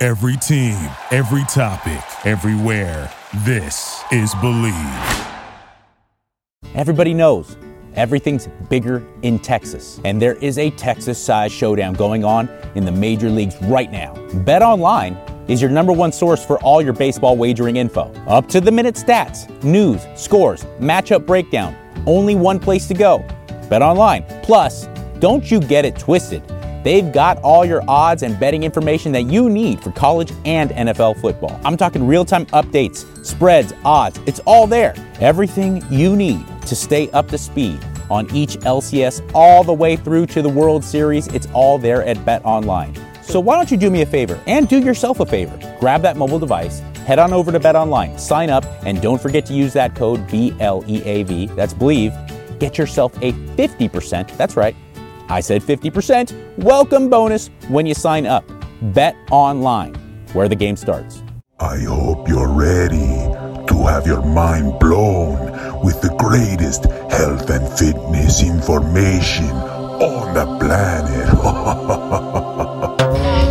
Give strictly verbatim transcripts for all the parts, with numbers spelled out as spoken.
Every team, every topic, everywhere. This is Believe. Everybody knows everything's bigger in Texas, and there is a Texas-sized showdown going on in the major leagues right now. BetOnline is your number one source for all your baseball wagering info. Up-to-the-minute stats, news, scores, matchup breakdown. Only one place to go, BetOnline. Plus, don't you get it twisted. They've got all your odds and betting information that you need for college and N F L football. I'm talking real-time updates, spreads, odds. It's all there. Everything you need to stay up to speed on each L C S all the way through to the World Series. It's all there at BetOnline. So why don't you do me a favor and do yourself a favor. Grab that mobile device, head on over to BetOnline, sign up, and don't forget to use that code B L E A V, that's Believe. Get yourself a fifty percent, that's right, I said fifty percent, welcome bonus when you sign up. Bet Online, where the game starts. I hope you're ready to have your mind blown with the greatest health and fitness information on the planet.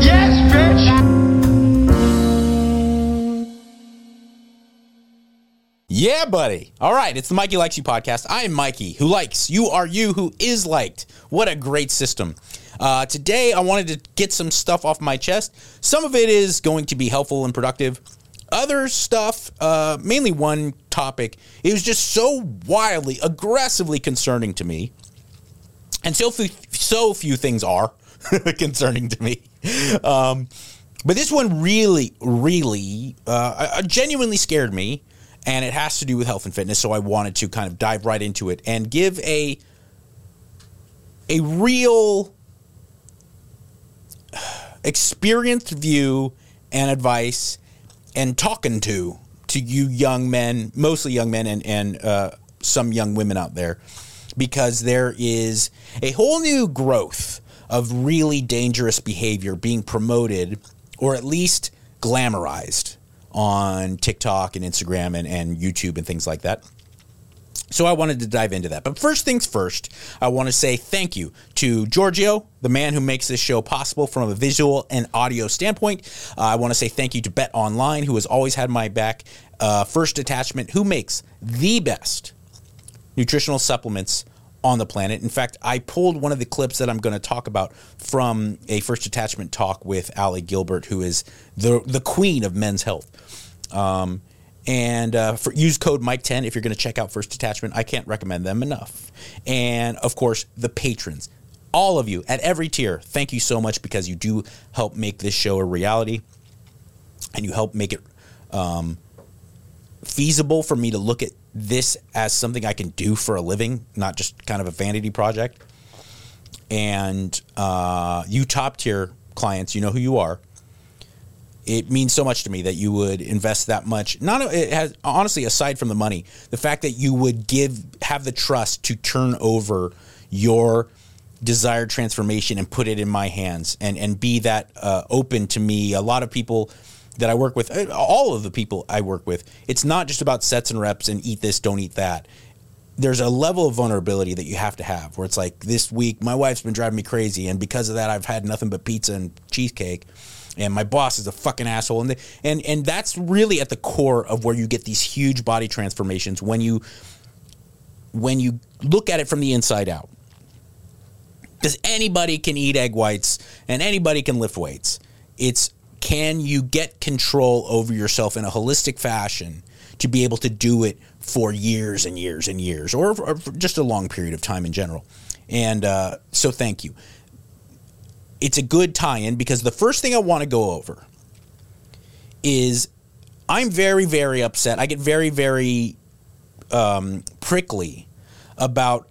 Yes, bitch! Yeah, buddy. All right, it's the Mikey Likes You podcast. I am Mikey, who likes. You are you, who is liked. What a great system. Uh, today, I wanted to get some stuff off my chest. Some of it is going to be helpful and productive. Other stuff, uh, mainly one topic, it was just so wildly, aggressively concerning to me. And so few, so few things are concerning to me. Um, but this one really, really, uh, genuinely scared me. And it has to do with health and fitness. So I wanted to kind of dive right into it and give a a real experienced view and advice and talking to, to you young men, mostly young men and, and uh, some young women out there, because there is a whole new growth of really dangerous behavior being promoted or at least glamorized on TikTok and Instagram and, and YouTube and things like that. So I wanted to dive into that. But first things first, I want to say thank you to Giorgio, the man who makes this show possible from a visual and audio standpoint. Uh, I want to say thank you to Bet Online, who has always had my back. Uh, First Detachment, who makes the best nutritional supplements on the planet. In fact, I pulled one of the clips that I'm going to talk about from a First Detachment talk with Allie Gilbert, who is the the queen of men's health. Um, and uh, for, use code Mike ten if you're going to check out First Detachment. I can't recommend them enough. And, of course, the patrons. All of you at every tier, thank you so much, because you do help make this show a reality. And you help make it um, feasible for me to look at this as something I can do for a living, not just kind of a vanity project. And uh, you top tier clients, you know who you are. It means so much to me that you would invest that much. Not it has honestly, aside from the money, the fact that you would give, have the trust to turn over your desired transformation and put it in my hands, and and be that uh, open to me. A lot of people that I work with, all of the people I work with, it's not just about sets and reps and eat this, don't eat that. There's a level of vulnerability that you have to have where it's like, this week, my wife's been driving me crazy, and because of that, I've had nothing but pizza and cheesecake, and my boss is a fucking asshole. And they, and and that's really at the core of where you get these huge body transformations when you when you look at it from the inside out. Because anybody can eat egg whites and anybody can lift weights. It's, can you get control over yourself in a holistic fashion to be able to do it for years and years and years, or, or for just a long period of time in general? And uh, so thank you. It's a good tie-in, because the first thing I want to go over is I'm very, very upset. I get very, very um, prickly about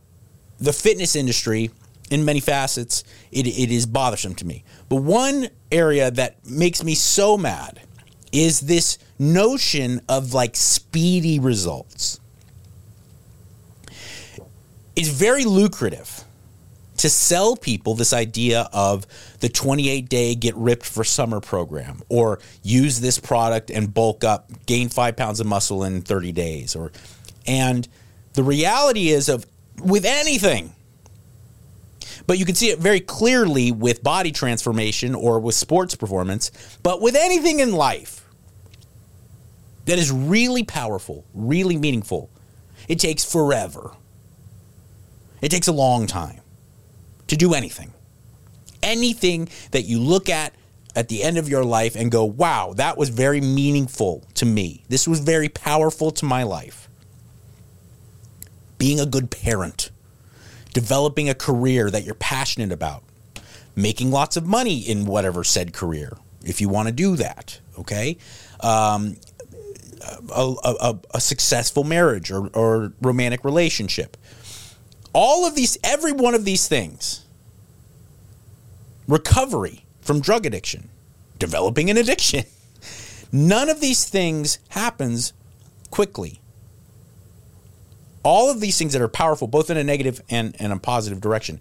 the fitness industry in many facets. It, it is bothersome to me. But one area that makes me so mad is this notion of like speedy results. It's very lucrative to sell people this idea of the twenty-eight day get ripped for summer program, or use this product and bulk up, gain five pounds of muscle in thirty days. Or, and the reality is of with anything, but you can see it very clearly with body transformation or with sports performance, but with anything in life that is really powerful, really meaningful, it takes forever. It takes a long time to do anything. Anything that you look at at the end of your life and go, wow, that was very meaningful to me. This was very powerful to my life. Being a good parent, developing a career that you're passionate about, making lots of money in whatever said career, if you want to do that, okay? Um, a, a, a successful marriage or, or romantic relationship. All of these, every one of these things, recovery from drug addiction, developing an addiction, none of these things happens quickly. All of these things that are powerful, both in a negative and, and a positive direction,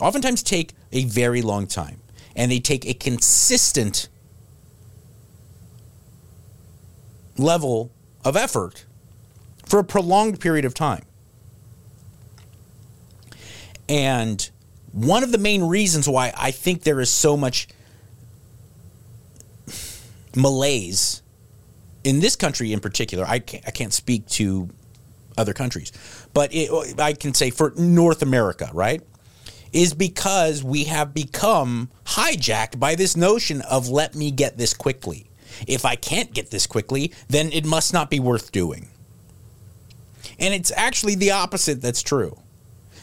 oftentimes take a very long time, and they take a consistent level of effort for a prolonged period of time. And one of the main reasons why I think there is so much malaise in this country in particular, I can't, I can't speak to other countries, but it, I can say for North America, right, is because we have become hijacked by this notion of let me get this quickly. If I can't get this quickly, then it must not be worth doing. And it's actually the opposite that's true.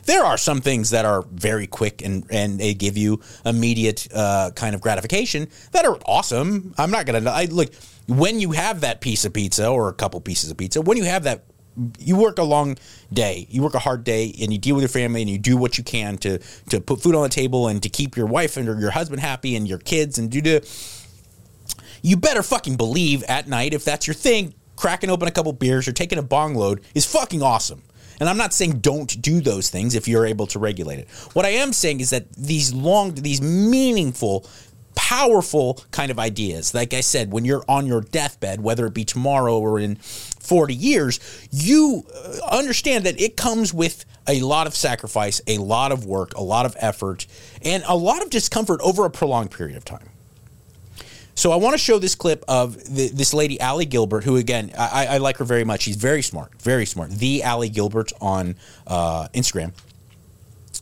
There are some things that are very quick and, and they give you immediate uh, kind of gratification that are awesome. I'm not going to – look, when you have that piece of pizza or a couple pieces of pizza, when you have that – you work a long day. You work a hard day and you deal with your family and you do what you can to, to put food on the table and to keep your wife and your husband happy and your kids and do the – you better fucking believe at night, if that's your thing, cracking open a couple beers or taking a bong load is fucking awesome. And I'm not saying don't do those things if you're able to regulate it. What I am saying is that these long, these meaningful, powerful kind of ideas, like I said, when you're on your deathbed, whether it be tomorrow or in forty years, you understand that it comes with a lot of sacrifice, a lot of work, a lot of effort, and a lot of discomfort over a prolonged period of time. So I want to show this clip of the, this lady, Allie Gilbert, who, again, I, I like her very much. She's very smart, very smart. The Allie Gilbert on uh, Instagram.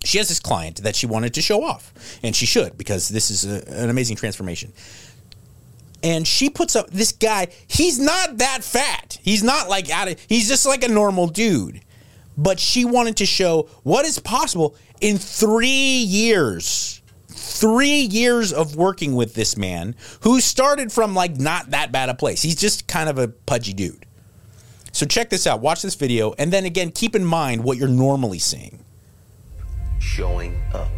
She has this client that she wanted to show off, and she should, because this is a, an amazing transformation. And she puts up this guy. He's not that fat. He's not like out of, he's just like a normal dude. But she wanted to show what is possible in three years. Three years of working with this man who started from like not that bad a place. He's just kind of a pudgy dude. So check this out. Watch this video. And then again, keep in mind what you're normally seeing. Showing up.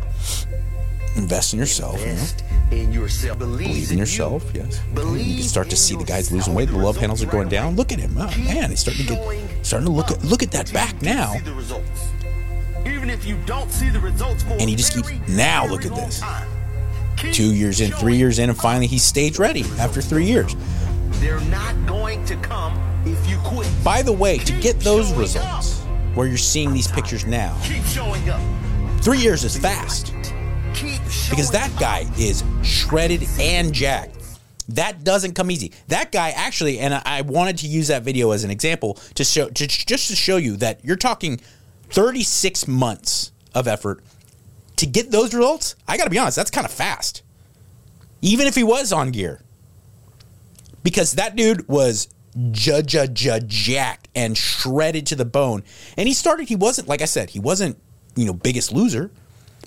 Invest in yourself. Invest you know? in yourself. Believe, Believe in yourself. You. Yes. Believe you can start to see the guys losing weight. The love handles are going down. Look at him. Oh, man, he's starting to get starting to look at look at that back now. Even if you don't see the results for and he just keeps now look at this. Two years in, three years in, and finally he's stage ready after three years. They're not going to come if you quit. By the way, to get those results where you're seeing these pictures now, three years is fast. Because that guy is shredded and jacked. That doesn't come easy. That guy actually, and I wanted to use that video as an example to show to just to show you that you're talking thirty-six months of effort, to get those results, I got to be honest, that's kind of fast. Even if he was on gear. Because that dude was ja-ja-ja-jacked and shredded to the bone. And he started, he wasn't, like I said, he wasn't, you know, Biggest Loser.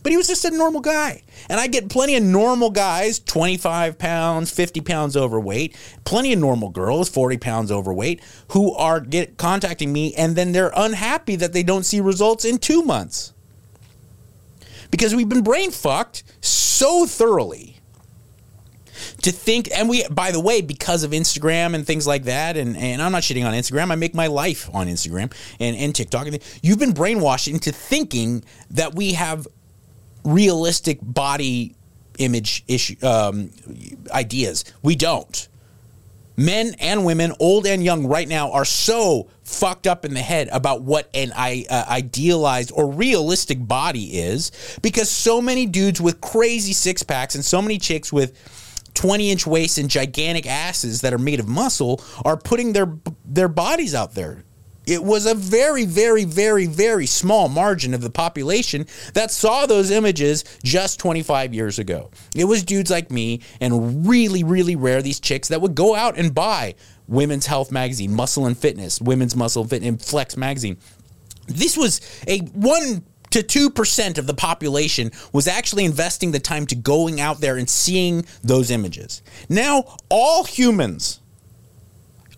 But he was just a normal guy. And I get plenty of normal guys, twenty-five pounds, fifty pounds overweight, plenty of normal girls, forty pounds overweight, who are get, contacting me, and then they're unhappy that they don't see results in two months. Because we've been brain fucked so thoroughly to think, and we, by the way, because of Instagram and things like that, and, and I'm not shitting on Instagram, I make my life on Instagram and, and TikTok. You've been brainwashed into thinking that we have realistic body image issue um, ideas. We don't. Men and women, old and young, right now are so fucked up in the head about what an I, uh, idealized or realistic body is, because so many dudes with crazy six packs and so many chicks with twenty inch waists and gigantic asses that are made of muscle are putting their their bodies out there. It was a very, very, very, very small margin of the population that saw those images just twenty-five years ago. It was dudes like me and really, really rare these chicks that would go out and buy Women's Health Magazine, Muscle and Fitness, Women's Muscle and Fitness, and Flex Magazine. This was a one to two percent of the population was actually investing the time to going out there and seeing those images. Now, all humans,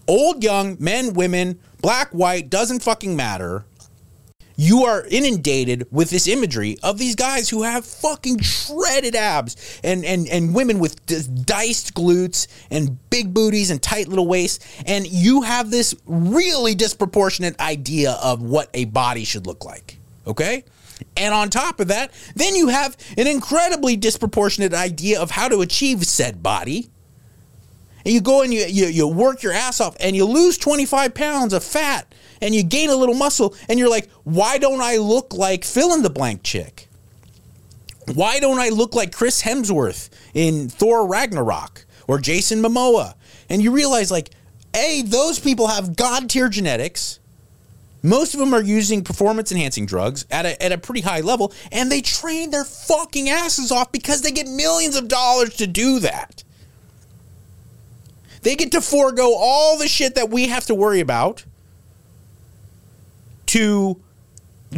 old, young, men, women, black, white, doesn't fucking matter. You are inundated with this imagery of these guys who have fucking shredded abs and, and, and women with diced glutes and big booties and tight little waists. And you have this really disproportionate idea of what a body should look like. Okay? And on top of that, then you have an incredibly disproportionate idea of how to achieve said body. And you go and you, you you work your ass off and you lose twenty-five pounds of fat and you gain a little muscle and you're like, why don't I look like fill in the blank chick? Why don't I look like Chris Hemsworth in Thor Ragnarok or Jason Momoa? And you realize, like, A, those people have god-tier genetics. Most of them are using performance-enhancing drugs at a, at a pretty high level, and they train their fucking asses off because they get millions of dollars to do that. They get to forego all the shit that we have to worry about to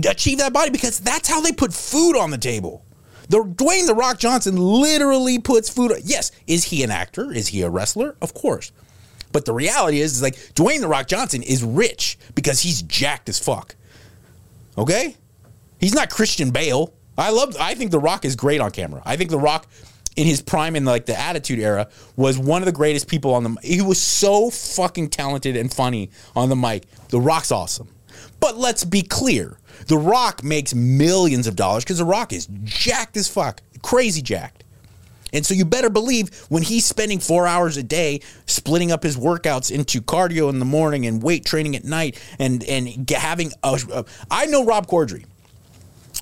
achieve that body, because that's how they put food on the table. The Dwayne "The Rock" Johnson literally puts food on. Yes, is he an actor? Is he a wrestler? Of course. But the reality is, is like Dwayne "The Rock" Johnson is rich because he's jacked as fuck. Okay? He's not Christian Bale. I love I think The Rock is great on camera. I think The Rock in his prime, in like the Attitude Era, was one of the greatest people on the mic. He was so fucking talented and funny on the mic. The Rock's awesome. But let's be clear. The Rock makes millions of dollars because The Rock is jacked as fuck. Crazy jacked. And so you better believe when he's spending four hours a day splitting up his workouts into cardio in the morning and weight training at night and, and having a, a, I know Rob Corddry.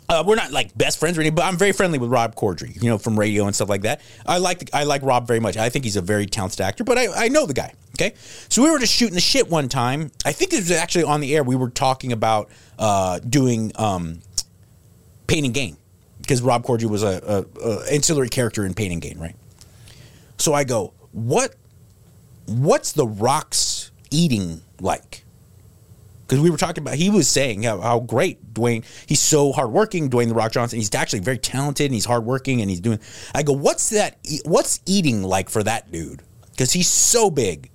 Uh, we're not like best friends or anything, but I'm very friendly with Rob Corddry, you know, from radio and stuff like that. I like the, I like Rob very much. I think he's a very talented actor, but I, I know the guy, okay? So we were just shooting the shit one time. I think it was actually on the air. We were talking about uh, doing um, Pain and Gain, because Rob Corddry was a, a, a ancillary character in Pain and Gain, right? So I go, what, what's The Rock's eating like? Because we were talking about, he was saying how, how great Dwayne, he's so hardworking, Dwayne "The Rock" Johnson. He's actually very talented and he's hardworking and he's doing, I go, what's that, what's eating like for that dude? Because he's so big.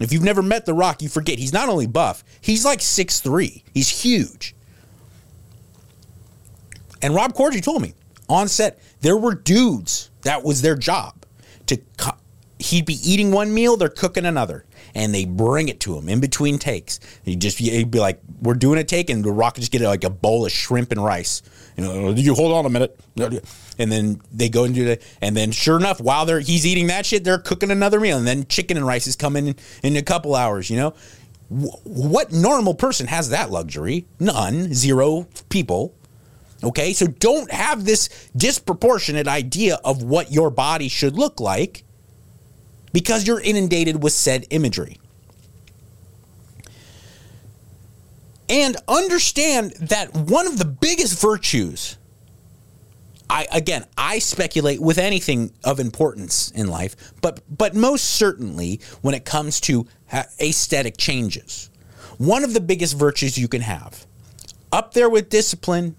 If you've never met The Rock, you forget. He's not only buff, he's like six three. He's huge. And Rob Corddry told me on set, there were dudes, that was their job. To He'd be eating one meal, they're cooking another. And they bring it to him in between takes. He just he'd be like, "We're doing a take," and The Rock would just get like a bowl of shrimp and rice. You know, you hold on a minute, and then they go and do that. And then, sure enough, while they're he's eating that shit, they're cooking another meal, and then chicken and rice is coming in a couple hours. You know, what normal person has that luxury? None, zero people. Okay, so don't have this disproportionate idea of what your body should look like, because you're inundated with said imagery. And understand that one of the biggest virtues I again, I speculate with anything of importance in life, but but most certainly when it comes to aesthetic changes. One of the biggest virtues you can have, up there with discipline,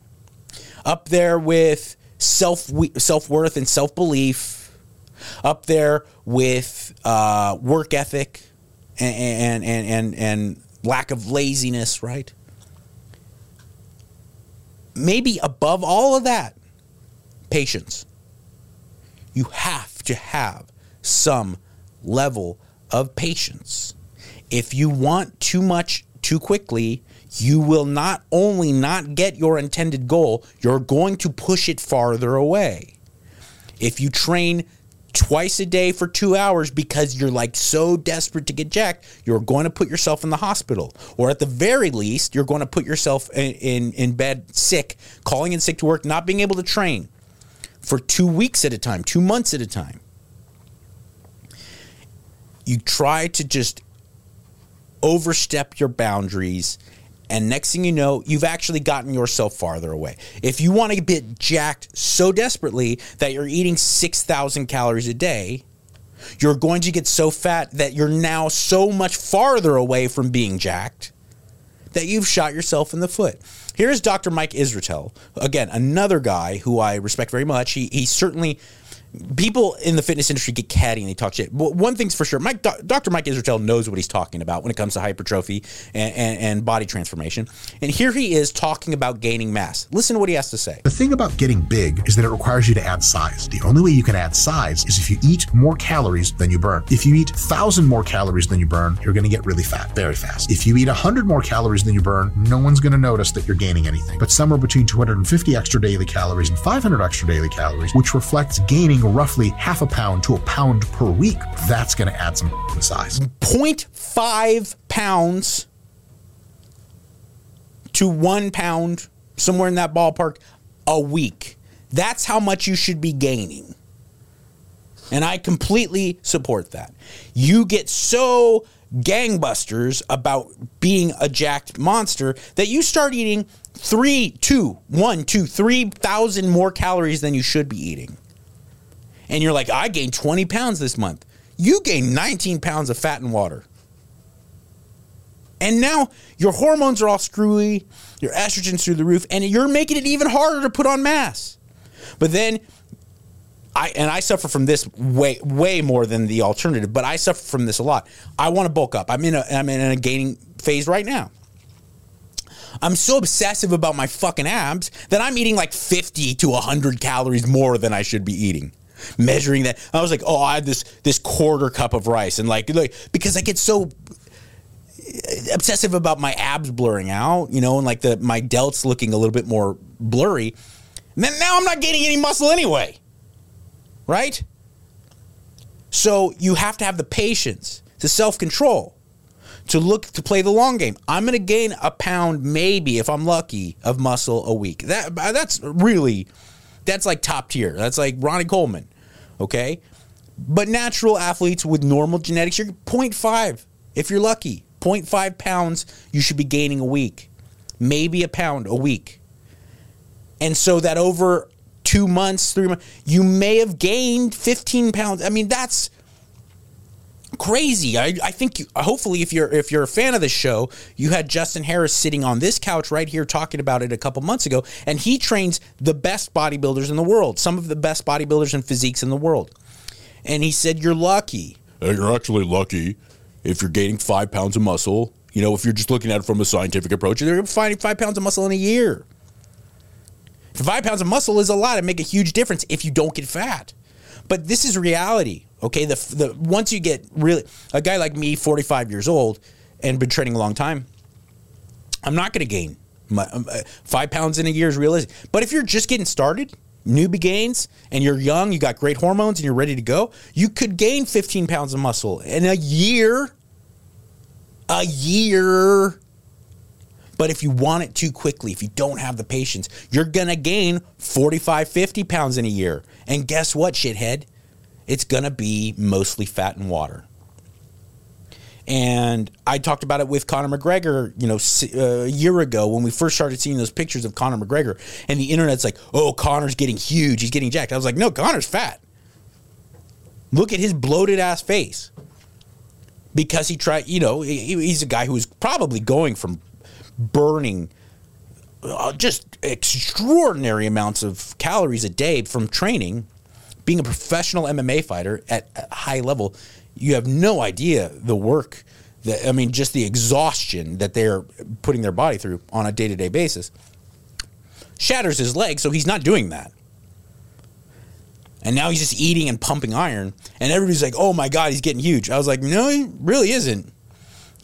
up there with self self-worth and self-belief, up there with uh, work ethic and, and and and and lack of laziness, right? Maybe above all of that, patience. You have to have some level of patience. If you want too much too quickly, you will not only not get your intended goal, you're going to push it farther away. If you train twice a day for two hours because you're like so desperate to get jacked, you're going to put yourself in the hospital. Or at the very least, you're going to put yourself in, in, in bed sick, calling in sick to work, not being able to train for two weeks at a time, two months at a time. You try to just overstep your boundaries, and next thing you know, you've actually gotten yourself farther away. If you want to get jacked so desperately that you're eating six thousand calories a day, you're going to get so fat that you're now so much farther away from being jacked that you've shot yourself in the foot. Here's Doctor Mike Israetel, again, another guy who I respect very much. He he certainly, people in the fitness industry get catty and they talk shit. But one thing's for sure, Mike, Doctor Mike Israetel knows what he's talking about when it comes to hypertrophy and, and, and body transformation. And here he is talking about gaining mass. Listen to what he has to say. The thing about getting big is that it requires you to add size. The only way you can add size is if you eat more calories than you burn. If you eat one thousand more calories than you burn, you're going to get really fat very fast. If you eat one hundred more calories than you burn, no one's going to notice that you're gaining anything. But somewhere between two hundred fifty extra daily calories and five hundred extra daily calories, which reflects gaining roughly half a pound to a pound per week, that's going to add some size. zero point five pounds to one pound, somewhere in that ballpark, a week. That's how much you should be gaining. And I completely support that. You get so gangbusters about being a jacked monster that you start eating three, two, one, two, three thousand more calories than you should be eating. And you're like, I gained twenty pounds this month. You gained nineteen pounds of fat and water. And now your hormones are all screwy, your estrogen's through the roof, and you're making it even harder to put on mass. But then, I and I suffer from this way way more than the alternative, but I suffer from this a lot. I want to bulk up. I'm in a I'm in a gaining phase right now. I'm so obsessive about my fucking abs that I'm eating like fifty to one hundred calories more than I should be eating. Measuring that, I was like, oh, I had this this quarter cup of rice, and like, like because I get so obsessive about my abs blurring out, you know, and like the my delts looking a little bit more blurry. And then now I'm not gaining any muscle anyway, right? So you have to have the patience, the self control, to look to play the long game. I'm going to gain a pound, maybe if I'm lucky, of muscle a week. That that's really. That's like top tier. That's like Ronnie Coleman, okay? But natural athletes with normal genetics, you're zero point five if you're lucky. zero point five pounds you should be gaining a week. Maybe a pound a week. And so that over two months, three months, you may have gained fifteen pounds. I mean, that's crazy. I, I think you, hopefully if you're if you're a fan of this show, you had Justin Harris sitting on this couch right here talking about it a couple months ago, and he trains the best bodybuilders in the world, some of the best bodybuilders and physiques in the world. And he said, you're lucky. You're actually lucky if you're gaining five pounds of muscle. You know, if you're just looking at it from a scientific approach, they're finding five pounds of muscle in a year. Five pounds of muscle is a lot. It make a huge difference if you don't get fat. But this is reality. Okay, the the once you get really a guy like me, forty-five years old, and been training a long time, I'm not going to gain my, um, uh, five pounds in a year is realistic. But if you're just getting started, newbie gains, and you're young, you got great hormones, and you're ready to go, you could gain fifteen pounds of muscle in a year. A year. But if you want it too quickly, if you don't have the patience, you're going to gain forty-five, fifty pounds in a year. And guess what, shithead? It's going to be mostly fat and water. And I talked about it with Conor McGregor, you know, a year ago when we first started seeing those pictures of Conor McGregor, and the internet's like, oh, Conor's getting huge. He's getting jacked. I was like, no, Conor's fat. Look at his bloated ass face. Because he tried, you know, he, he's a guy who was probably going from burning uh, just extraordinary amounts of calories a day from training, being a professional M M A fighter at a high level. You have no idea the work that, I mean, just the exhaustion that they're putting their body through on a day-to-day basis. Shatters his leg, so he's not doing that. And now he's just eating and pumping iron. And everybody's like, oh my God, he's getting huge. I was like, no, he really isn't.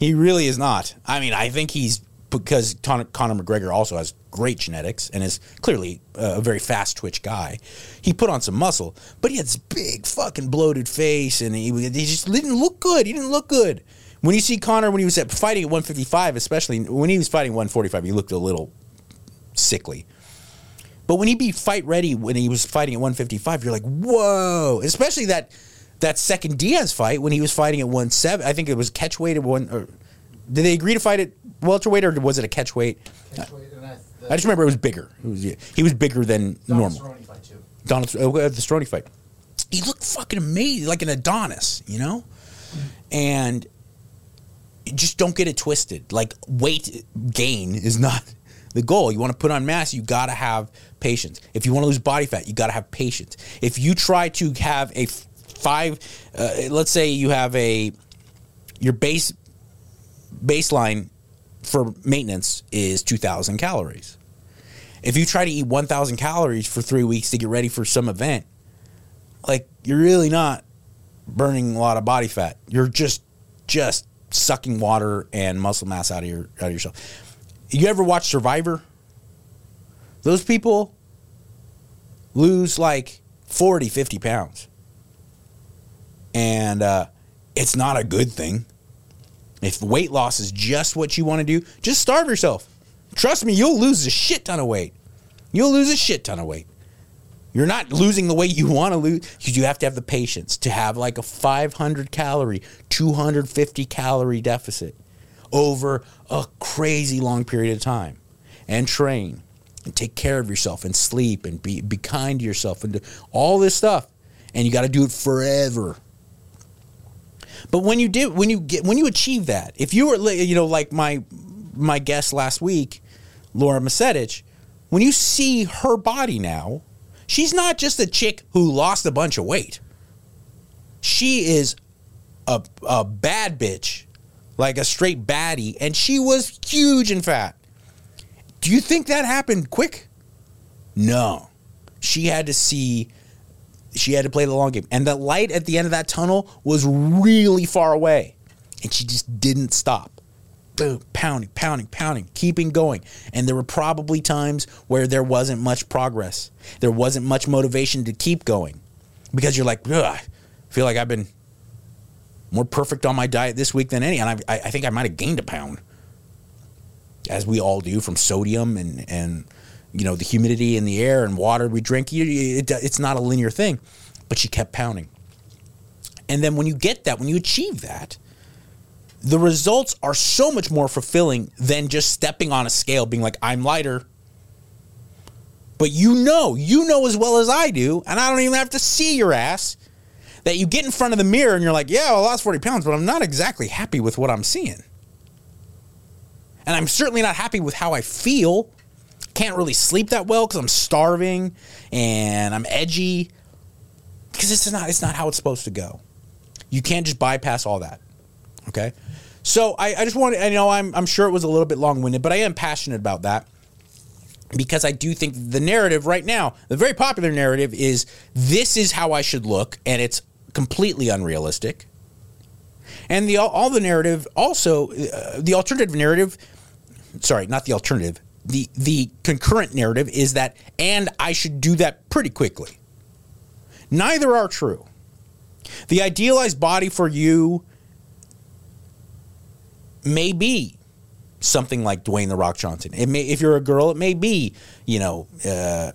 He really is not. I mean, I think he's, because Conor McGregor also has great genetics and is clearly a very fast twitch guy. He put on some muscle, but he had this big fucking bloated face, and he, he just didn't look good. He didn't look good. When you see Conor, when he was at fighting at one fifty-five, especially when he was fighting one forty-five, he looked a little sickly. But when he'd be fight ready, when he was fighting at one fifty-five, you're like, whoa. Especially that that second Diaz fight when he was fighting at one seventy. I think it was catch weight at one. Or, did they agree to fight at welterweight, or was it a catch weight? Catch weight and I, I just remember it was bigger. It was, yeah, he was bigger than Donald normal. Cerrone fight too. Donald uh, the Cerrone fight. He looked fucking amazing, like an Adonis, you know? Mm-hmm. And just don't get it twisted. Like, weight gain is not the goal. You want to put on mass, you got to have patience. If you want to lose body fat, you got to have patience. If you try to have a five, uh, let's say you have a, your base baseline for maintenance is two thousand calories. If you try to eat one thousand calories for three weeks to get ready for some event, like, you're really not burning a lot of body fat. You're just just sucking water and muscle mass out of your out of yourself. You ever watch Survivor? Those people lose like forty, fifty pounds. And uh, it's not a good thing. If weight loss is just what you want to do, just starve yourself. Trust me, you'll lose a shit ton of weight. You'll lose a shit ton of weight. You're not losing the weight you want to lose, because you have to have the patience to have like a five hundred calorie, two hundred fifty calorie deficit over a crazy long period of time, and train and take care of yourself and sleep and be, be kind to yourself and do all this stuff. And you got to do it forever. But when you do, when you get, when you achieve that, if you were, you know, like my my guest last week, Laura Massetich, when you see her body now, she's not just a chick who lost a bunch of weight. She is a a bad bitch, like a straight baddie, and she was huge and fat. Do you think that happened quick? No. She had to see. She had to play the long game. And the light at the end of that tunnel was really far away. And she just didn't stop. Boom, pounding, pounding, pounding, keeping going. And there were probably times where there wasn't much progress. There wasn't much motivation to keep going. Because you're like, ugh, I feel like I've been more perfect on my diet this week than any. And I, I think I might have gained a pound. As we all do, from sodium and... and you know, the humidity in the air and water we drink, you, it, it's not a linear thing. But she kept pounding. And then when you get that, when you achieve that, the results are so much more fulfilling than just stepping on a scale, being like, I'm lighter. But you know, you know as well as I do, and I don't even have to see your ass, that you get in front of the mirror and you're like, yeah, I lost forty pounds, but I'm not exactly happy with what I'm seeing. And I'm certainly not happy with how I feel. Can't really sleep that well because I'm starving and I'm edgy, because it's not it's not how it's supposed to go. You can't just bypass all that. Okay, so I, I just want to, you know, I'm I'm sure it was a little bit long-winded, but I am passionate about that, because I do think the narrative right now, the very popular narrative, is this is how I should look, and it's completely unrealistic. And the all the narrative also uh, the alternative narrative, sorry, not the alternative. The the concurrent narrative is that, and I should do that pretty quickly. Neither are true. The idealized body for you may be something like Dwayne "The Rock" Johnson. It may, if you're a girl, it may be, you know, uh,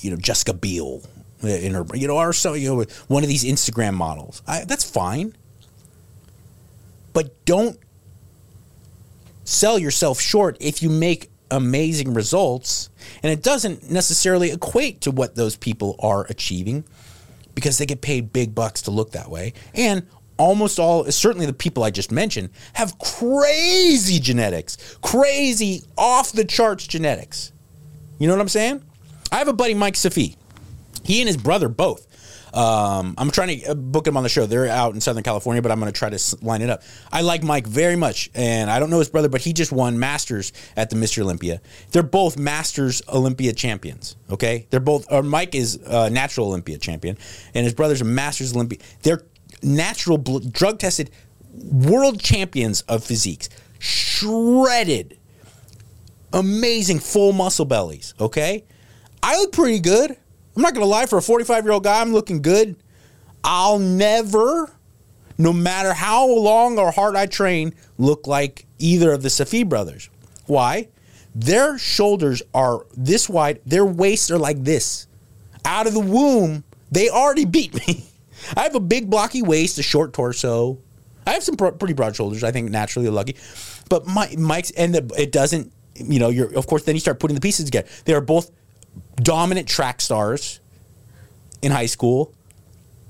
you know, Jessica Biel in her, you know, or so, you know, one of these Instagram models. I, that's fine. But don't sell yourself short if you make amazing results, and it doesn't necessarily equate to what those people are achieving because they get paid big bucks to look that way. And almost all, certainly the people I just mentioned, have crazy genetics, crazy off-the-charts genetics. You know what I'm saying? I have a buddy, Mike Safi. He and his brother both. Um, I'm trying to book him on the show. They're out in Southern California, but I'm going to try to line it up. I like Mike very much, and I don't know his brother, but he just won Masters at the Mister Olympia. They're both Masters Olympia champions, okay? They're both, or Mike is a natural Olympia champion, and his brother's a Masters Olympia. They're natural, drug-tested world champions of physiques. Shredded, amazing full muscle bellies, okay? I look pretty good. I'm not going to lie, for a forty-five-year-old guy, I'm looking good. I'll never, no matter how long or hard I train, look like either of the Safi brothers. Why? Their shoulders are this wide. Their waists are like this. Out of the womb, they already beat me. I have a big, blocky waist, a short torso. I have some pr- pretty broad shoulders, I think, naturally lucky. But my, Mike's, and the, it doesn't, you know, you're, of course, then you start putting the pieces together. They are both dominant track stars in high school.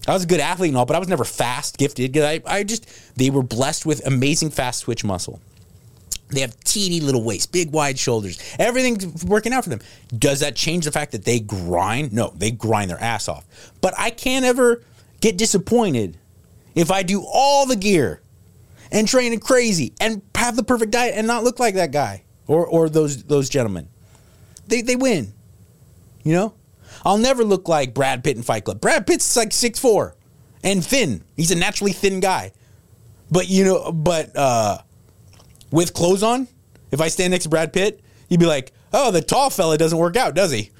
I was a good athlete and all, but I was never fast, gifted. I, I just, they were blessed with amazing fast twitch muscle. They have teeny little waists, big wide shoulders. Everything's working out for them. Does that change the fact that they grind? No, they grind their ass off. But I can't ever get disappointed if I do all the gear and train crazy and have the perfect diet and not look like that guy or or those those gentlemen. They they win. You know, I'll never look like Brad Pitt in Fight Club. Brad Pitt's like six foot four and thin. He's a naturally thin guy. But, you know, but uh, with clothes on, if I stand next to Brad Pitt, you'd be like, oh, the tall fella doesn't work out, does he?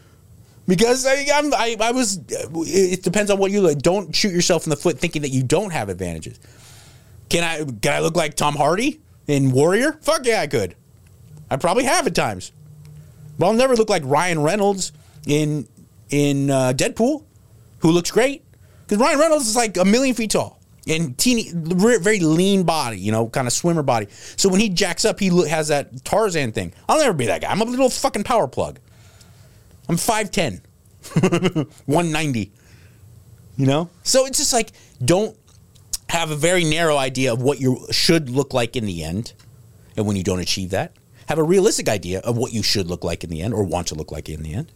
Because I, I'm, I, I was, it depends on what you look. Don't shoot yourself in the foot thinking that you don't have advantages. Can I, can I look like Tom Hardy in Warrior? Fuck yeah, I could. I probably have at times. But I'll never look like Ryan Reynolds in in uh, Deadpool, who looks great, because Ryan Reynolds is like a million feet tall and teeny, very lean body, you know, kind of swimmer body. So when he jacks up, he lo- has that Tarzan thing. I'll never be that guy. I'm a little fucking power plug. I'm five ten, one ninety, you know? So it's just like, don't have a very narrow idea of what you should look like in the end, and when you don't achieve that, have a realistic idea of what you should look like in the end or want to look like in the end.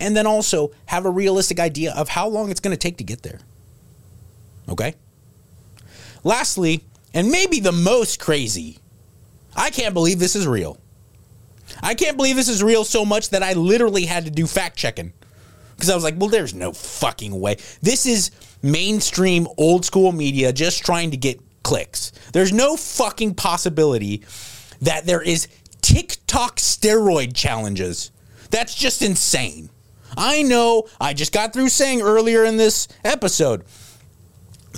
And then also have a realistic idea of how long it's going to take to get there. Okay? Lastly, and maybe the most crazy, I can't believe this is real. I can't believe this is real so much that I literally had to do fact checking. Because I was like, well, there's no fucking way. This is mainstream old school media just trying to get clicks. There's no fucking possibility that there is TikTok steroid challenges. That's just insane. I know, I just got through saying earlier in this episode,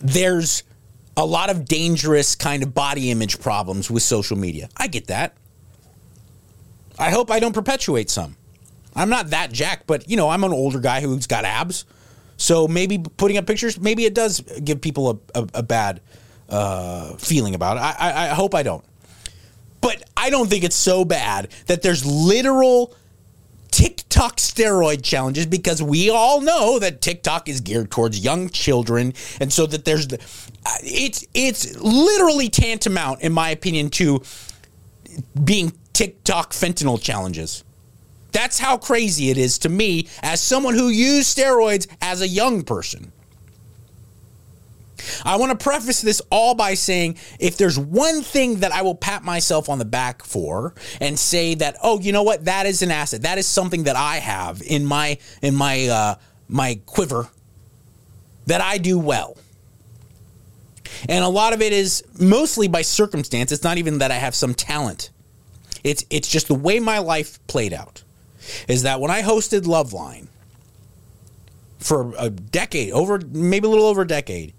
there's a lot of dangerous kind of body image problems with social media. I get that. I hope I don't perpetuate some. I'm not that jacked, but, you know, I'm an older guy who's got abs. So maybe putting up pictures, maybe it does give people a, a, a bad uh, feeling about it. I, I, I hope I don't. But I don't think it's so bad that there's literal TikTok steroid challenges, because we all know that TikTok is geared towards young children, and so that there's the, it's it's literally tantamount, in my opinion, to being TikTok fentanyl challenges. That's how crazy it is to me as someone who used steroids as a young person. I want to preface this all by saying, if there's one thing that I will pat myself on the back for and say that, oh, you know what, that is an asset, that is something that I have in my in my uh, my quiver that I do well. And a lot of it is mostly by circumstance. It's not even that I have some talent. It's it's just the way my life played out. Is that when I hosted Loveline for a decade, over maybe a little over a decade.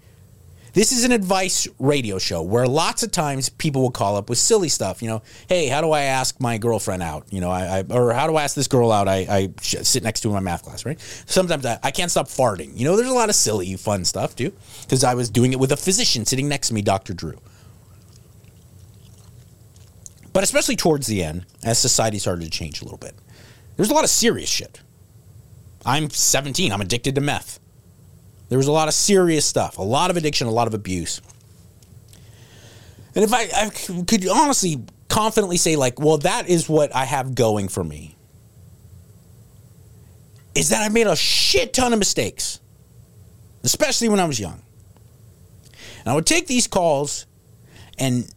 This is an advice radio show where lots of times people will call up with silly stuff. You know, hey, how do I ask my girlfriend out? You know, I, I or how do I ask this girl out? I, I sit next to her in my math class, right? Sometimes I, I can't stop farting. You know, there's a lot of silly, fun stuff, too, because I was doing it with a physician sitting next to me, Doctor Drew. But especially towards the end, as society started to change a little bit, there's a lot of serious shit. I'm seventeen. I'm addicted to meth. There was a lot of serious stuff, a lot of addiction, a lot of abuse. And if I, I could honestly, confidently say, like, well, that is what I have going for me, is that I made a shit ton of mistakes, especially when I was young. And I would take these calls and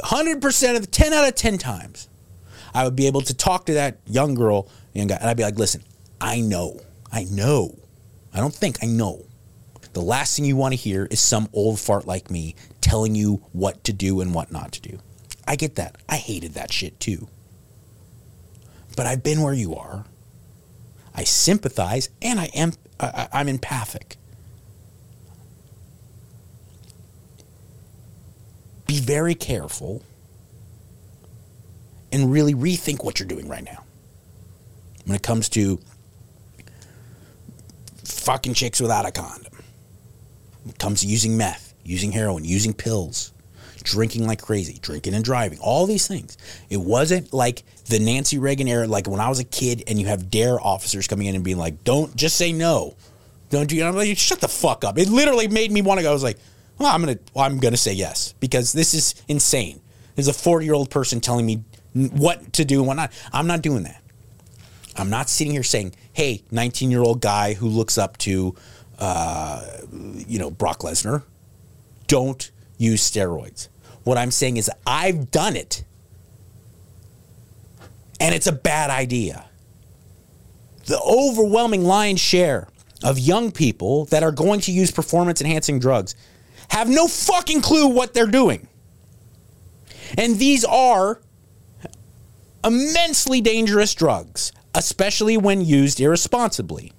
one hundred percent of the ten out of ten times, I would be able to talk to that young girl, young guy, and I'd be like, listen, I know, I know, I don't think, I know. The last thing you want to hear is some old fart like me telling you what to do and what not to do. I get that. I hated that shit too. But I've been where you are. I sympathize and I am, I, I'm empathic. Be very careful and really rethink what you're doing right now when it comes to fucking chicks without a condom. When it comes to using meth, using heroin, using pills, drinking like crazy, drinking and driving, all these things. It wasn't like the Nancy Reagan era, like when I was a kid and you have DARE officers coming in and being like, don't just say no. Don't you? I'm like, shut the fuck up. It literally made me want to go. I was like, Well, I'm gonna well, I'm gonna say yes, because this is insane. There's a forty-year-old person telling me what to do and what not. I'm not doing that. I'm not sitting here saying, "Hey, nineteen-year-old guy who looks up to, uh, you know, Brock Lesnar, don't use steroids." What I'm saying is, I've done it, and it's a bad idea. The overwhelming lion's share of young people that are going to use performance-enhancing drugs have no fucking clue what they're doing. And these are immensely dangerous drugs, especially when used irresponsibly.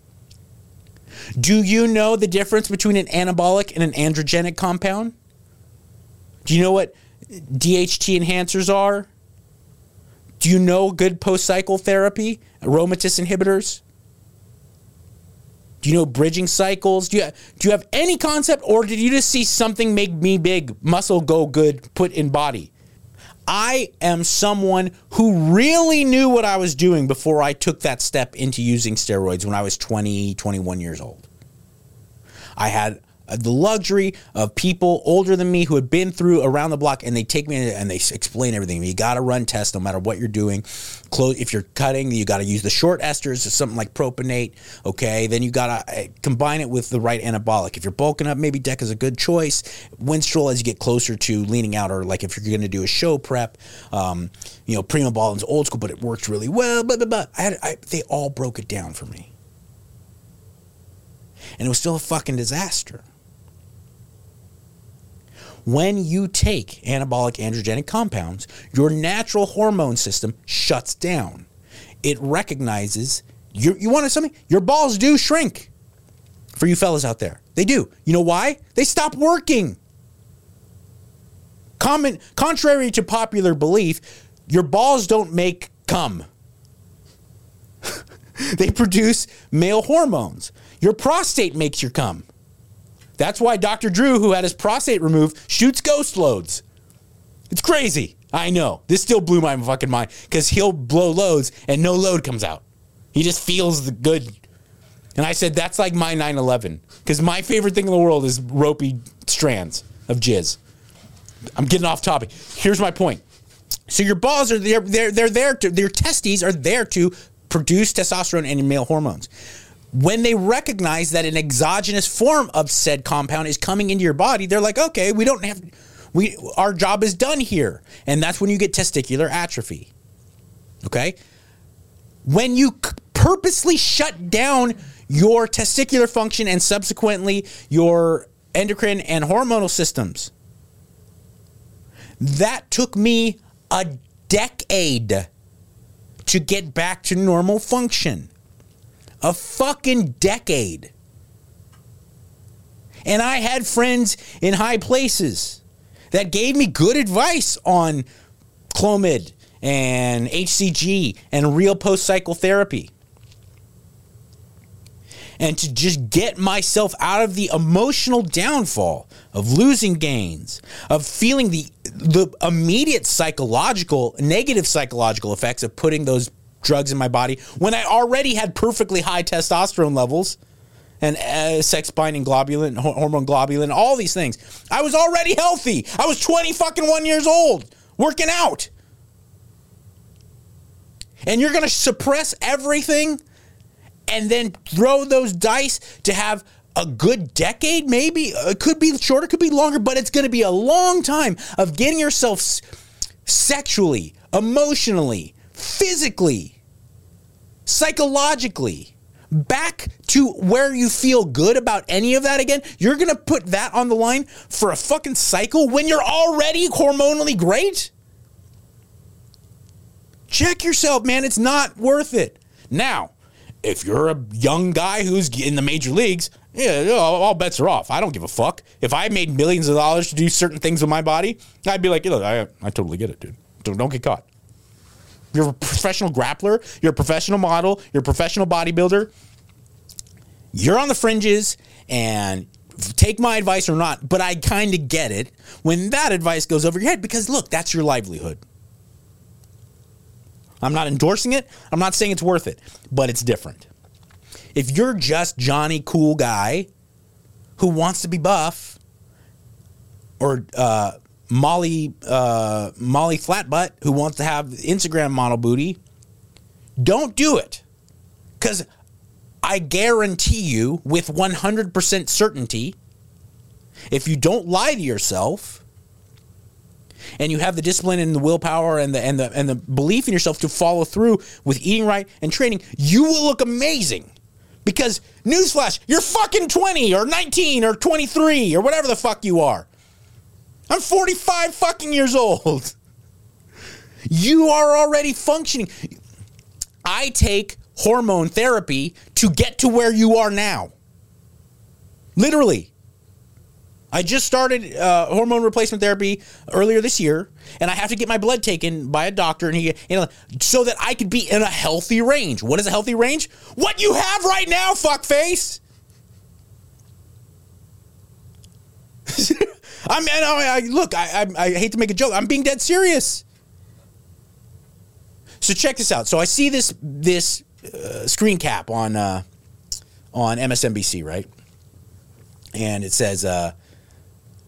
Do you know the difference between an anabolic and an androgenic compound? Do you know what D H T enhancers are? Do you know good post-cycle therapy, aromatase inhibitors? Do you know bridging cycles? Do you, do you have any concept, or did you just see something make me big, muscle go good, put in body? I am someone who really knew what I was doing before I took that step into using steroids when I was twenty, twenty-one years old. I had the luxury of people older than me who had been through around the block, and they take me and they explain everything. You got to run tests no matter what you're doing. Close, if you're cutting, you got to use the short esters or something like propionate. Okay, then you got to combine it with the right anabolic. If you're bulking up, maybe D E C A is a good choice. Winstrol as you get closer to leaning out, or like if you're going to do a show prep, um, you know, Primobolin's old school, but it works really well. Blah blah blah. I had, I, they all broke it down for me, and it was still a fucking disaster. When you take anabolic androgenic compounds, your natural hormone system shuts down. It recognizes, you, you wanted something? Your balls do shrink. For you fellas out there, they do. You know why? They stop working. Common, contrary to popular belief, your balls don't make cum. They produce male hormones. Your prostate makes your cum. That's why Doctor Drew, who had his prostate removed, shoots ghost loads. It's crazy. I know. This still blew my fucking mind, because he'll blow loads and no load comes out. He just feels the good. And I said, that's like my nine eleven, because my favorite thing in the world is ropey strands of jizz. I'm getting off topic. Here's my point. So your balls are there. They're, they're there to, your testes are there to produce testosterone and male hormones. When they recognize that an exogenous form of said compound is coming into your body, they're like, okay, we don't have, we our job is done here. And that's when you get testicular atrophy. Okay? When you c- purposely shut down your testicular function and subsequently your endocrine and hormonal systems, that took me a decade to get back to normal function. A fucking decade. And I had friends in high places that gave me good advice on Clomid and H C G and real post-cycle therapy. and to just get myself out of the emotional downfall of losing gains, of feeling the the immediate psychological, negative psychological effects of putting those drugs in my body when I already had perfectly high testosterone levels and uh, sex-binding globulin, hormone globulin, all these things. I was already healthy. I was twenty fucking one years old, working out. And you're going to suppress everything and then throw those dice to have a good decade, maybe. It could be shorter, could be longer, but it's going to be a long time of getting yourself sexually, emotionally, physically, psychologically back to where you feel good about any of that again. You're going to put that on the line for a fucking cycle when you're already hormonally great? Check yourself, man. It's not worth it. Now, if you're a young guy who's in the major leagues, yeah, all bets are off. I don't give a fuck. If I made millions of dollars to do certain things with my body, I'd be like, look, I, I totally get it, dude. Don't, don't get caught. You're a professional grappler. You're a professional model. You're a professional bodybuilder. You're on the fringes, and take my advice or not, but I kind of get it when that advice goes over your head because, look, that's your livelihood. I'm not endorsing it. I'm not saying it's worth it, but it's different. If you're just Johnny Cool Guy who wants to be buff or uh, Molly uh, Molly Flatbutt who wants to have Instagram model booty, don't do it. Because I guarantee you with one hundred percent certainty, if you don't lie to yourself and you have the discipline and the willpower and the and the and the belief in yourself to follow through with eating right and training, you will look amazing. Because newsflash, you're fucking twenty or nineteen or twenty-three or whatever the fuck you are. I'm forty-five fucking years old. You are already functioning. I take hormone therapy to get to where you are now. Literally. I just started uh, hormone replacement therapy earlier this year, and I have to get my blood taken by a doctor, and he, you know, so that I could be in a healthy range. What is a healthy range? What you have right now, fuckface. I'm, and I, I look. I, I I hate to make a joke. I'm being dead serious. So check this out. So I see this this uh, screen cap on uh, on M S N B C, right? And it says. Uh,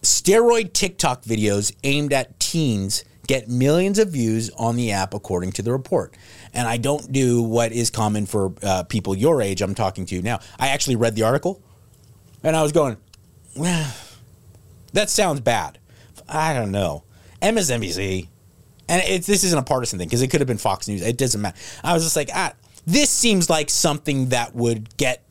Steroid TikTok videos aimed at teens get millions of views on the app, according to the report. And I don't do what is common for uh, people your age I'm talking to now. I actually read the article, and I was going, well, that sounds bad. I don't know. M S N B C. And it's, this isn't a partisan thing, because it could have been Fox News. It doesn't matter. I was just like, ah, this seems like something that would get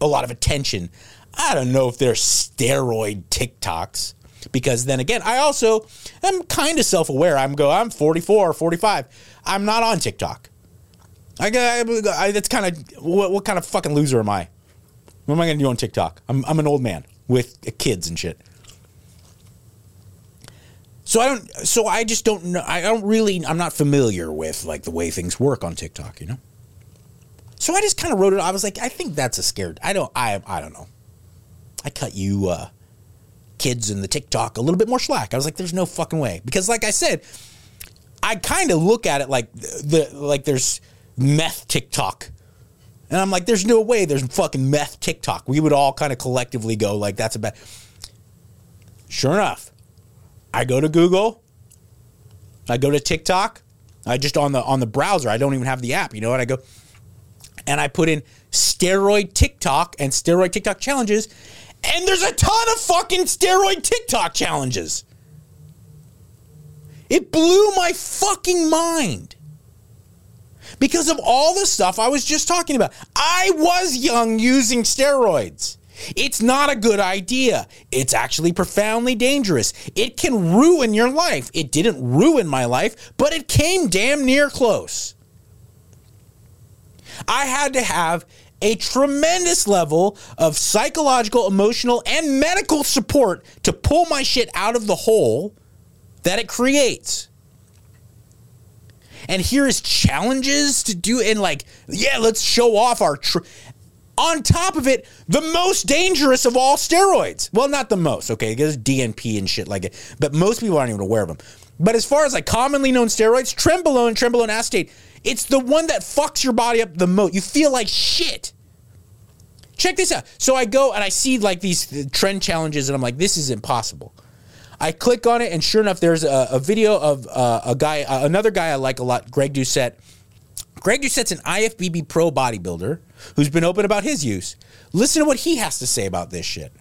a lot of attention. I don't know if they're steroid TikToks, because then again, I also am kind of self-aware. I'm go. I'm forty-four, forty-five. I'm not on TikTok. I, I, I that's kind of what, what kind of fucking loser am I? What am I going to do on TikTok? I'm I'm an old man with kids and shit. So I don't. So I just don't know. I don't really. I'm not familiar with like the way things work on TikTok. You know. So I just kind of wrote it. I was like, I think that's a scared. I don't. I I don't know. I cut you uh, kids in the TikTok a little bit more slack. I was like, there's no fucking way. Because like I said, I kind of look at it like the like there's meth TikTok. And I'm like, there's no way there's fucking meth TikTok. We would all kind of collectively go like, that's a bad. Sure enough, I go to Google. I go to TikTok. I just on the on the browser. I don't even have the app, you know, and I go and I put in steroid TikTok and steroid TikTok challenges. And there's a ton of fucking steroid TikTok challenges. It blew my fucking mind. Because of all the stuff I was just talking about. I was young using steroids. It's not a good idea. It's actually profoundly dangerous. It can ruin your life. It didn't ruin my life, but it came damn near close. I had to have a tremendous level of psychological, emotional, and medical support to pull my shit out of the hole that it creates. And here is challenges to do, and like, yeah, let's show off our... Tr- On top of it, the most dangerous of all steroids. Well, not the most, okay? There's D N P and shit like it, but most people aren't even aware of them. But as far as like commonly known steroids, trenbolone, trenbolone acetate, it's the one that fucks your body up the most. You feel like shit. Check this out. So I go and I see like these trend challenges and I'm like, this is impossible. I click on it and sure enough, there's a, a video of uh, a guy, uh, another guy I like a lot, Greg Doucette. Greg Doucette's an I F B B pro bodybuilder who's been open about his use. Listen to what he has to say about this shit.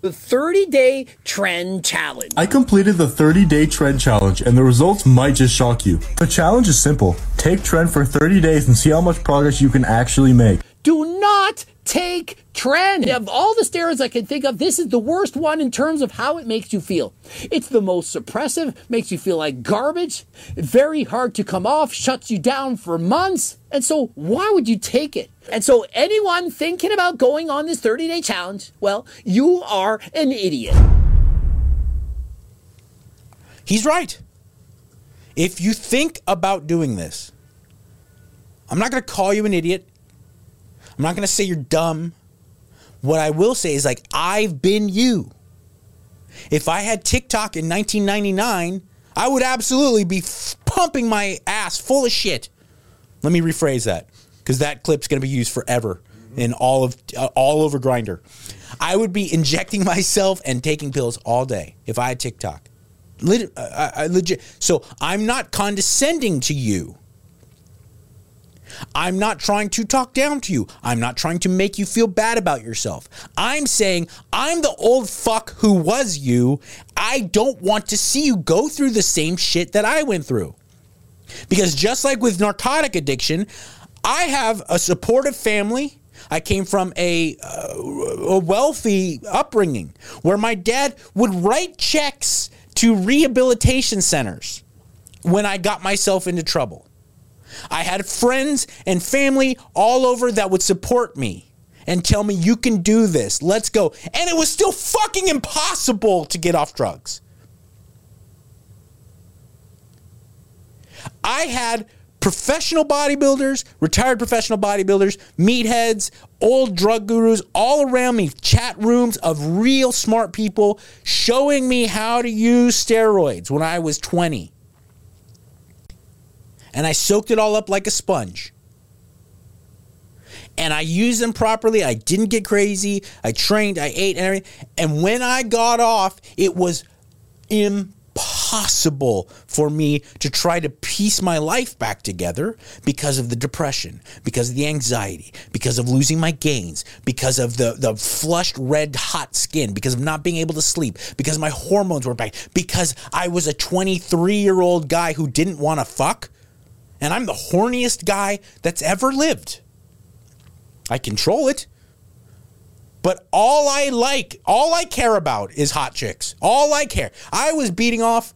The thirty-day trend challenge. I completed the thirty-day trend challenge, and the results might just shock you. The challenge is simple. Take trend for thirty days and see how much progress you can actually make. Do not take trend. Of all the steroids I can think of, this is the worst one in terms of how it makes you feel. It's the most suppressive, makes you feel like garbage, very hard to come off, shuts you down for months. And so why would you take it? And so anyone thinking about going on this thirty-day challenge, well, you are an idiot. He's right. If you think about doing this, I'm not going to call you an idiot. I'm not going to say you're dumb. What I will say is like, I've been you. If I had TikTok in nineteen ninety-nine, I would absolutely be f- pumping my ass full of shit. Let me rephrase that, because that clip's going to be used forever in all of uh, all over Grindr. I would be injecting myself and taking pills all day if I had TikTok. Leg- uh, I, I legit. So I'm not condescending to you. I'm not trying to talk down to you. I'm not trying to make you feel bad about yourself. I'm saying I'm the old fuck who was you. I don't want to see you go through the same shit that I went through. Because just like with narcotic addiction, I have a supportive family. I came from a, uh, a wealthy upbringing where my dad would write checks to rehabilitation centers when I got myself into trouble. I had friends and family all over that would support me and tell me, you can do this. Let's go. And it was still fucking impossible to get off drugs. I had professional bodybuilders, retired professional bodybuilders, meatheads, old drug gurus all around me, chat rooms of real smart people showing me how to use steroids when I was twenty. And I soaked it all up like a sponge. And I used them properly. I didn't get crazy. I trained. I ate and everything. And when I got off, it was impossible for me to try to piece my life back together because of the depression, because of the anxiety, because of losing my gains, because of the, the flushed red hot skin, because of not being able to sleep, because my hormones were back, because I was a twenty-three-year-old guy who didn't want to fuck. And I'm the horniest guy that's ever lived. I control it. But all I like, all I care about is hot chicks. All I care. I was beating off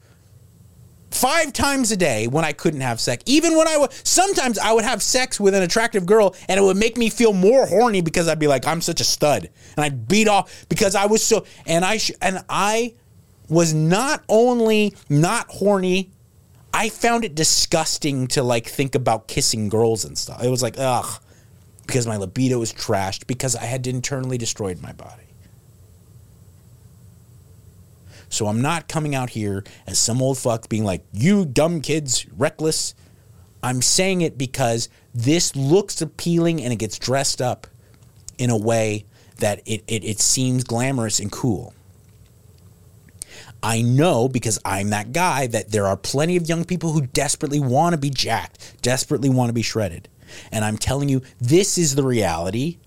five times a day when I couldn't have sex. Even when I was, sometimes I would have sex with an attractive girl and it would make me feel more horny because I'd be like, I'm such a stud. And I'd beat off because I was so, and I, sh- and I was not only not horny, I found it disgusting to like think about kissing girls and stuff. It was like, ugh, because my libido was trashed, because I had internally destroyed my body. So I'm not coming out here as some old fuck being like, you dumb kids, reckless. I'm saying it because this looks appealing and it gets dressed up in a way that it, it, it seems glamorous and cool. I know, because I'm that guy, that there are plenty of young people who desperately want to be jacked, desperately want to be shredded. And I'm telling you, this is the reality.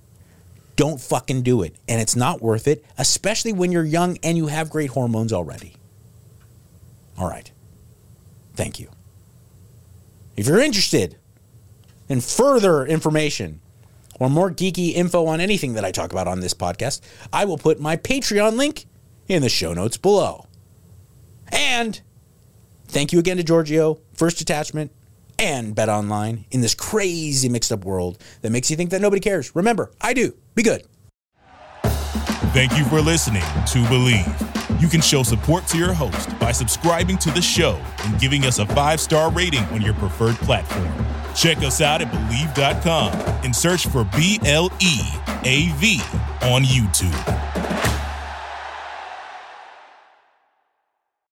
Don't fucking do it. And it's not worth it, especially when you're young and you have great hormones already. All right. Thank you. If you're interested in further information or more geeky info on anything that I talk about on this podcast, I will put my Patreon link in the show notes below. And thank you again to Giorgio, First Detachment, and BetOnline in this crazy mixed up world that makes you think that nobody cares. Remember, I do. Be good. Thank you for listening to Believe. You can show support to your host by subscribing to the show and giving us a five-star rating on your preferred platform. Check us out at Believe dot com and search for B L E A V on YouTube.